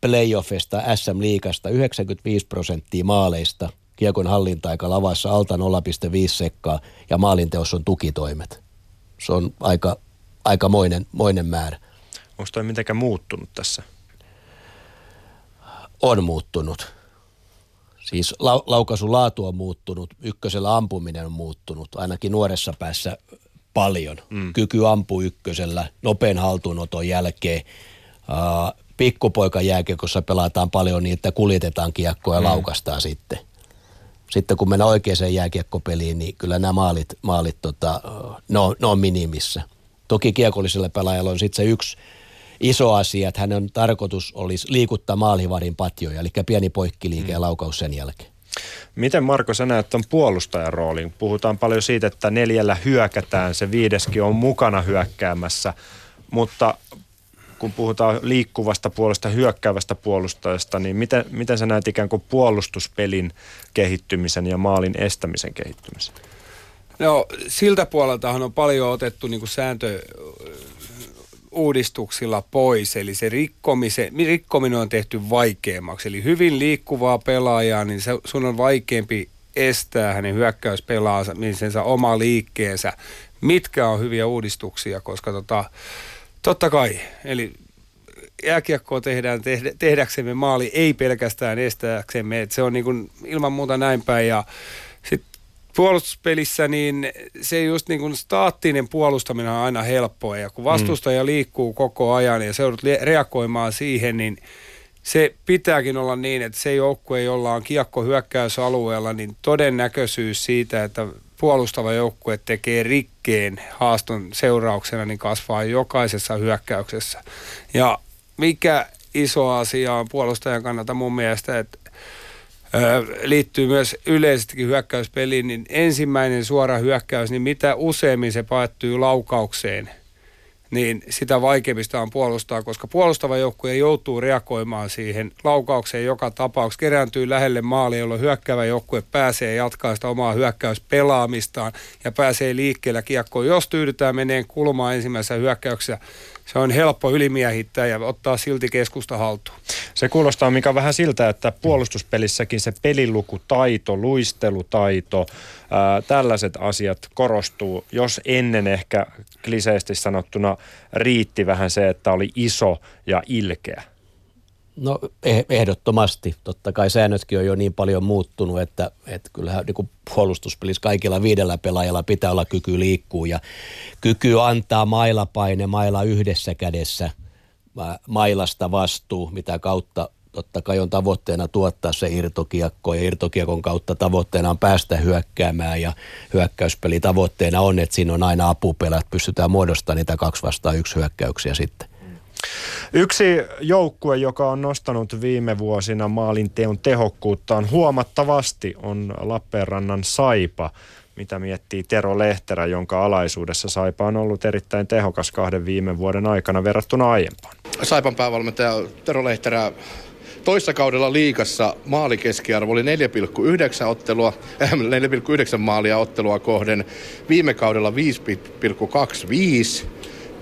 playoffista S M-liigasta, yhdeksänkymmentäviisi prosenttia maaleista kiekon hallinta-aika lavassa alta nolla pilkku viisi sekkaa ja maalinteossa on tukitoimet. Se on aika, aikamoinen moinen määrä. Onko toi mitenkään muuttunut tässä? On muuttunut. Siis lau- laukaisun laatu on muuttunut, ykkösellä ampuminen on muuttunut, ainakin nuoressa päässä paljon. Mm. Kyky ampuu ykkösellä, nopean haltuunoton jälkeen. Uh, pikkupoikan jääkiekossa pelataan paljon niin, että kuljetetaan kiekkoa ja mm. laukastaan sitten. Sitten kun mennään oikeaan jääkiekkopeliin, niin kyllä nämä maalit, maalit tota, ne on, ne on minimissä. Toki kiekollisella pelaajalla on sitten se yksi iso asia, että hänen tarkoitus olisi liikuttaa maalivahdin patjoja, eli pieni poikkiliike mm. ja laukaus sen jälkeen. Miten Marko, sä näet tuon puolustajan roolin? Puhutaan paljon siitä, että neljällä hyökätään, se viideskin on mukana hyökkäämässä, mutta kun puhutaan liikkuvasta puolesta, hyökkäävästä puolustajasta, niin miten, miten sä näet ikään kuin puolustuspelin kehittymisen ja maalin estämisen kehittymisen? No siltä puoleltahan on paljon otettu niin kuin sääntöuudistuksilla pois, eli se rikkominen on tehty vaikeammaksi. Eli hyvin liikkuvaa pelaajaa, niin se, sun on vaikeampi estää hänen hyökkäyspelaansa, minsensä oma liikkeensä. Mitkä on hyviä uudistuksia, koska tota... Totta kai. Eli jääkiekkoa tehdään tehdä, tehdäksemme maali, ei pelkästään estääksemme. Et se on niin kuin ilman muuta näin päin. Ja sitten puolustuspelissä niin se just niin kuin staattinen puolustaminen on aina helppoa. Ja kun vastustaja mm. liikkuu koko ajan ja seudut reagoimaan siihen, niin se pitääkin olla niin, että se joukkue, jolla on kiekko hyökkäysalueella, niin todennäköisyys siitä, että puolustava joukkue tekee rikkeen haaston seurauksena, niin kasvaa jokaisessa hyökkäyksessä. Ja mikä iso asia on puolustajan kannalta mun mielestä, että liittyy myös yleisestikin hyökkäyspeliin, niin ensimmäinen suora hyökkäys, niin mitä useammin se päättyy laukaukseen, niin sitä vaikeampista on puolustaa, koska puolustava joukkue joutuu reagoimaan siihen laukaukseen joka tapauksessa, kerääntyy lähelle maalia, jolloin hyökkäävä joukkue pääsee jatkaa sitä omaa hyökkäyspelaamistaan ja pääsee liikkeellä kiekkoon. Jos tyydytään meneen kulmaan ensimmäisessä hyökkäyksessä, se on helppo ylimiehittää ja ottaa silti keskusta haltuun. Se kuulostaa, Mika, vähän siltä, että puolustuspelissäkin se pelilukutaito, luistelutaito, ää, tällaiset asiat korostuu, jos ennen ehkä kliseisesti sanottuna riitti vähän se, että oli iso ja ilkeä. No ehdottomasti. Totta kai säännötkin on jo niin paljon muuttunut, että, että kyllähän niin puolustuspelissä kaikilla viidellä pelaajalla pitää olla kyky liikkua ja kyky antaa mailapaine, maila yhdessä kädessä, mailasta vastuu, mitä kautta totta kai on tavoitteena tuottaa se irtokiekko ja irtokiekon kautta tavoitteena on päästä hyökkäämään ja hyökkäyspeli tavoitteena on, että siinä on aina apupelät, pystytään muodostamaan niitä kaksi vastaan yksi hyökkäyksiä sitten. Yksi joukkue, joka on nostanut viime vuosina maalinteon tehokkuuttaan huomattavasti, on Lappeenrannan SaiPa, mitä miettii Tero Lehterä, jonka alaisuudessa SaiPa on ollut erittäin tehokas kahden viime vuoden aikana verrattuna aiempaan. SaiPan päävalmentaja Tero Lehterä, toissa kaudella Liigassa maalikeskiarvo oli neljä pilkku yhdeksän ottelua, äh, neljä pilkku yhdeksän maalia ottelua kohden, viime kaudella viisi pilkku kaksikymmentäviisi.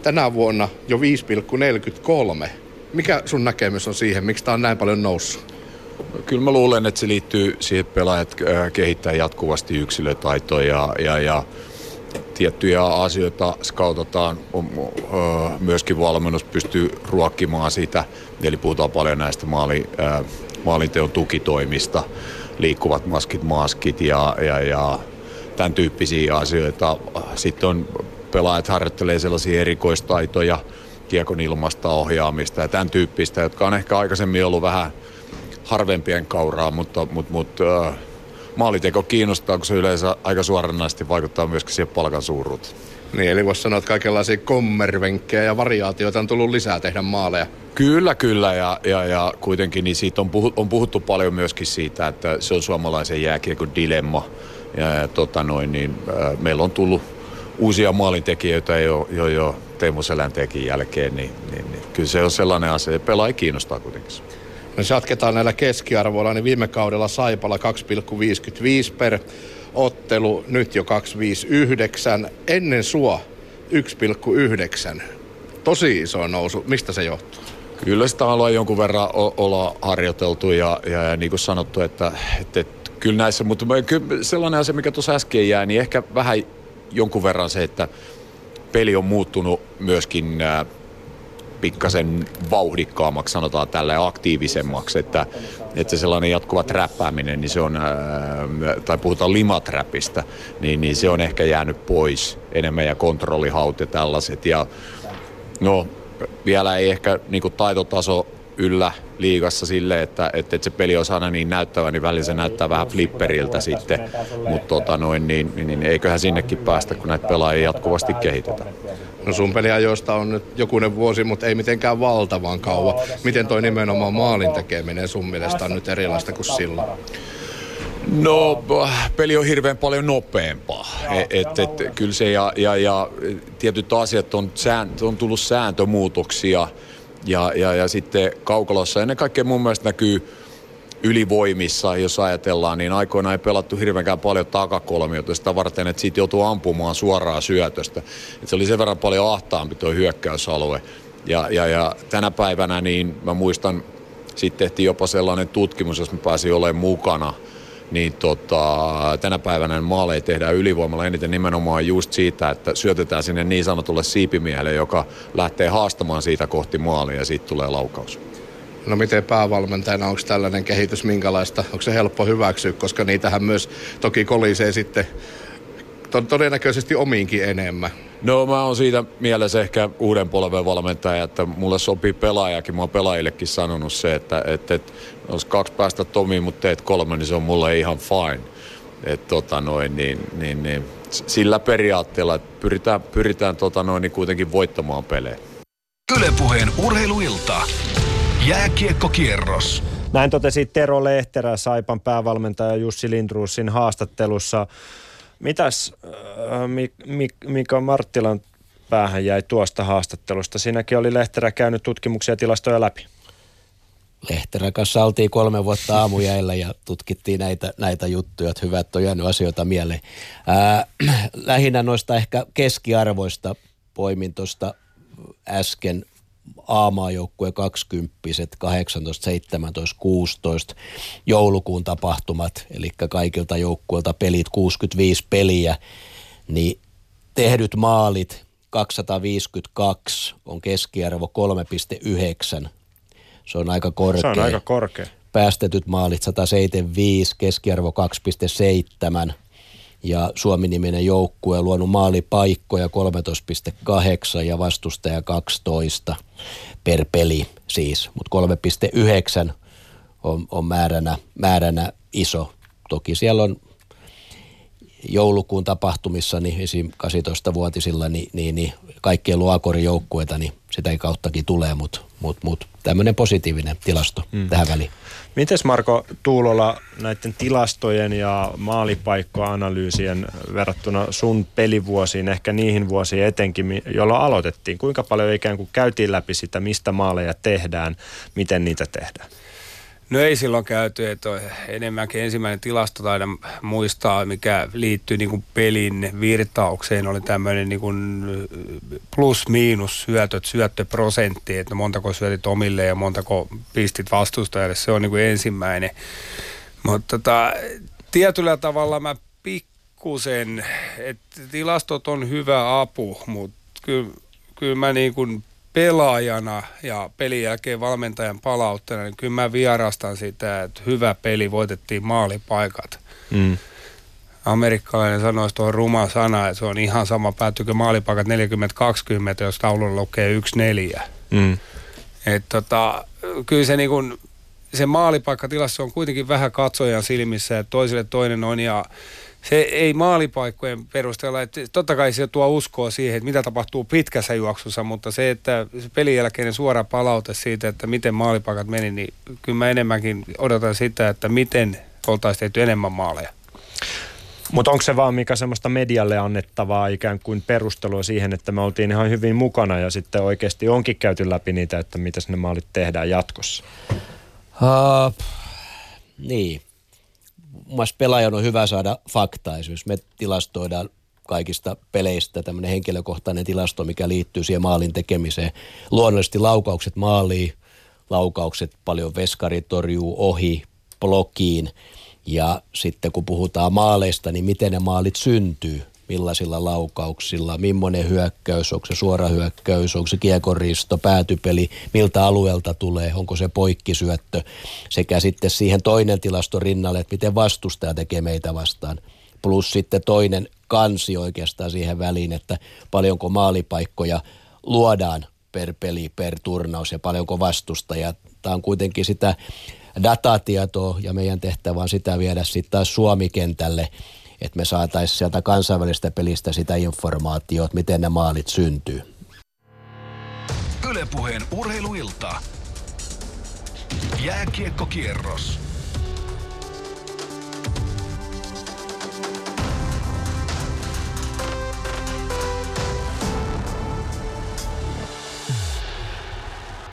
Tänä vuonna jo viisi pilkku neljäkymmentäkolme. Mikä sun näkemys on siihen, miksi tämä on näin paljon noussut? Kyllä mä luulen, että se liittyy siihen, että pelaajat kehittää jatkuvasti yksilötaitoja ja, ja, ja tiettyjä asioita skautotaan. Myöskin valmennus pystyy ruokkimaan sitä, eli puhutaan paljon näistä maali, maalinteon tukitoimista, liikkuvat maskit, maskit ja, ja, ja tämän tyyppisiä asioita. Sitten on pelaajat harjoittelee sellaisia erikoistaitoja, kiekon ilmasta ohjaamista ja tämän tyyppistä, jotka on ehkä aikaisemmin ollut vähän harvempien kauraa, mutta, mutta, mutta äh, maaliteko kiinnostaa, kun se yleensä aika suoranaisesti vaikuttaa myöskin siihen palkan suuruuteen. Niin, eli voisi sanoa, että kaikenlaisia kommervenkkejä ja variaatioita on tullut lisää tehdä maaleja. Kyllä, kyllä, ja, ja, ja kuitenkin niin siitä on puhuttu, on puhuttu paljon myöskin siitä, että se on suomalaisen jääkiekon dilemma. Ja, ja, tota noin, niin, äh, meillä on tullut uusia maalintekijöitä jo, jo, jo Teemu Selänteekin jälkeen, niin, niin, niin kyllä se on sellainen asia, että pelaaja kiinnostaa kuitenkin. No, jos jatketaan näillä keskiarvoilla, niin viime kaudella SaiPalla kaksi pilkku viisikymmentäviisi per ottelu, nyt jo kaksi pilkku viisikymmentäyhdeksän, ennen sua yksi pilkku yhdeksän. Tosi iso nousu. Mistä se johtuu? Kyllä sitä ollaan jonkun verran o- olla harjoiteltu ja, ja, ja niin kuin sanottu, että, että, että kyllä näissä, mutta kyllä sellainen asia, mikä tuossa äsken jää, niin ehkä vähän jonkun verran se, että peli on muuttunut myöskin äh, pikkasen vauhdikkaammaksi, sanotaan tälleen aktiivisemmaksi, että, että se sellainen jatkuva träppääminen, niin se on, äh, tai puhutaan limaträpistä, niin, niin se on ehkä jäänyt pois enemmän ja kontrollihaut ja tällaiset. Ja, no, vielä ei ehkä niin kuin taitotaso yllä liigassa sille, että, että, että se peli on aina niin näyttävä, niin välillä se näyttää vähän flipperiltä sitten, mutta tota noin, niin, niin, niin eiköhän sinnekin päästä, kun näitä pelaajia jatkuvasti kehitetään. No, sun peliajoista on nyt jokunen vuosi, mutta ei mitenkään valtavan kauan. Miten toi nimenomaan maalin tekeminen sun mielestä on nyt erilaista kuin silloin? No, peli on hirveän paljon nopeampaa. Et, et, kyllä se ja, ja, ja tietyt asiat on, on tullut sääntömuutoksia. Ja, ja, ja sitten kaukalossa ennen kaikkea mun mielestä näkyy ylivoimissa, jos ajatellaan, niin aikoinaan ei pelattu hirveänkään paljon takakolmiota sitä varten, että siitä joutuu ampumaan suoraa syötöstä. Et se oli sen verran paljon ahtaampi tuo hyökkäysalue. Ja, ja, ja tänä päivänä niin mä muistan, sitten tehtiin jopa sellainen tutkimus, jos mä pääsin olemaan mukana, niin tota, tänä päivänä maaleja tehdään ylivoimalla eniten nimenomaan just siitä, että syötetään sinne niin sanotulle siipimiehelle, joka lähtee haastamaan siitä kohti maalia ja siitä tulee laukaus. No, miten päävalmentajana, onko tällainen kehitys minkälaista? Onko se helppo hyväksyä, koska niitähän myös toki kolisee sitten todennäköisesti omiinkin enemmän? No, mä oon siitä mielessä ehkä uuden polven valmentaja, että mulle sopii pelaajakin. Mä oon pelaajillekin sanonut se, että, että, että jos kaksi päästä Tomiin, mutta teet kolme, niin se on mulle ihan fine. Et tota noin, niin, niin, niin, sillä periaatteella, että pyritään, pyritään tota noin, niin kuitenkin voittamaan pelejä. Yle Puheen urheiluilta. Jääkiekkokierros. Näin totesi Tero Lehterä, SaiPan päävalmentaja Jussi Lindruusin haastattelussa. Mitäs äh, Mika Marttilan päähän jäi tuosta haastattelusta? Siinäkin oli Lehterä käynyt tutkimuksia ja tilastoja läpi. Lehterän kanssa oltiin kolme vuotta aamujäillä ja tutkittiin näitä, näitä juttuja, että hyvä, että on jäänyt asioita mieleen. Ää, lähinnä noista ehkä keskiarvoista poimin tuosta äsken A-maajoukkueen kaksikymppiset, kahdeksantoista, seitsemäntoista, kuusitoista joulukuun tapahtumat, eli kaikilta joukkueilta pelit, kuusikymmentäviisi peliä, niin tehdyt maalit kaksisataaviisikymmentäkaksi on keskiarvo kolme pilkku yhdeksän. Se on aika korkea. Se on aika korkea. Päästetyt maalit sata seitsemänkymmentäviisi, keskiarvo kaksi pilkku seitsemän ja Suomi-niminen joukkue on luonut maalipaikkoja kolmetoista pilkku kahdeksan ja vastustaja kaksitoista per peli siis. Mutta kolme pilkku yhdeksän on, on määränä, määränä iso. Toki siellä on joulukuun tapahtumissa, niin esim. kahdeksantoistavuotisilla, niin, niin, niin kaikkien luokorijoukkueita, niin sitäkin kauttakin tulee, mutta mut, mut, tämmöinen positiivinen tilasto mm. tähän väliin. Mites Marko Tuulola näiden tilastojen ja maalipaikkoanalyysien verrattuna sun pelivuosiin, ehkä niihin vuosiin etenkin, jolloin aloitettiin? Kuinka paljon ikään kuin käytiin läpi sitä, mistä maaleja tehdään, miten niitä tehdään? No ei silloin käyty, että enemmänkin ensimmäinen tilasto taida muistaa, mikä liittyy niin kuin pelin virtaukseen, oli tämmöinen niin kuin plus-miinus syötöt, syöttöprosentti, että montako syötit omille ja montako pistit vastustajalle, se on niin kuin ensimmäinen. Mutta tota, tietyllä tavalla mä pikkusen, että tilastot on hyvä apu, mutta kyllä, kyllä mä niin kuin pelaajana ja pelin jälkeen valmentajan palautteena, niin kyllä mä vierastan sitä, että hyvä peli, voitettiin maalipaikat. Mm. Amerikkalainen sanoisi tuohon ruma sana, että se on ihan sama, päättyykö maalipaikat neljäkymmentä kaksikymmentä, jos taulun lukee yksi neljä. Mm. Että tota, kyllä se, niin kun, se maalipaikkatilasto on kuitenkin vähän katsojan silmissä, että toiselle toinen on ja se ei maalipaikkojen perusteella, että totta kai se tuo uskoa siihen, että mitä tapahtuu pitkässä juoksussa, mutta se, että se pelin jälkeinen suora palaute siitä, että miten maalipaikat meni, niin kyllä mä enemmänkin odotan sitä, että miten oltaisiin tehty enemmän maaleja. Mutta onko se vaan, mikä semmoista medialle annettavaa ikään kuin perustelua siihen, että me oltiin ihan hyvin mukana ja sitten oikeasti onkin käyty läpi niitä, että mitä ne maalit tehdään jatkossa? Uh, niin. Mun mielestä pelaajan on hyvä saada faktaa. Esimerkiksi me tilastoidaan kaikista peleistä tämmöinen henkilökohtainen tilasto, mikä liittyy siihen maalin tekemiseen. Luonnollisesti laukaukset maaliin, laukaukset paljon veskari torjuu ohi blokiin. Ja sitten kun puhutaan maaleista, niin miten ne maalit syntyy, millaisilla laukauksilla, millainen hyökkäys, onko se suora hyökkäys, onko se kiekonristo, päätypeli, miltä alueelta tulee, onko se poikkisyöttö, sekä sitten siihen toinen tilasto rinnalle, että miten vastustaja tekee meitä vastaan, plus sitten toinen kansi oikeastaan siihen väliin, että paljonko maalipaikkoja luodaan per peli, per turnaus ja paljonko vastustaja. Tämä on kuitenkin sitä datatietoa ja meidän tehtävä on sitä viedä sitten taas Suomi-kentälle, että me saataisiin sieltä kansainvälistä pelistä sitä informaatiota, että miten ne maalit syntyy. Yle Puheen urheiluilta. Jääkiekkokierros.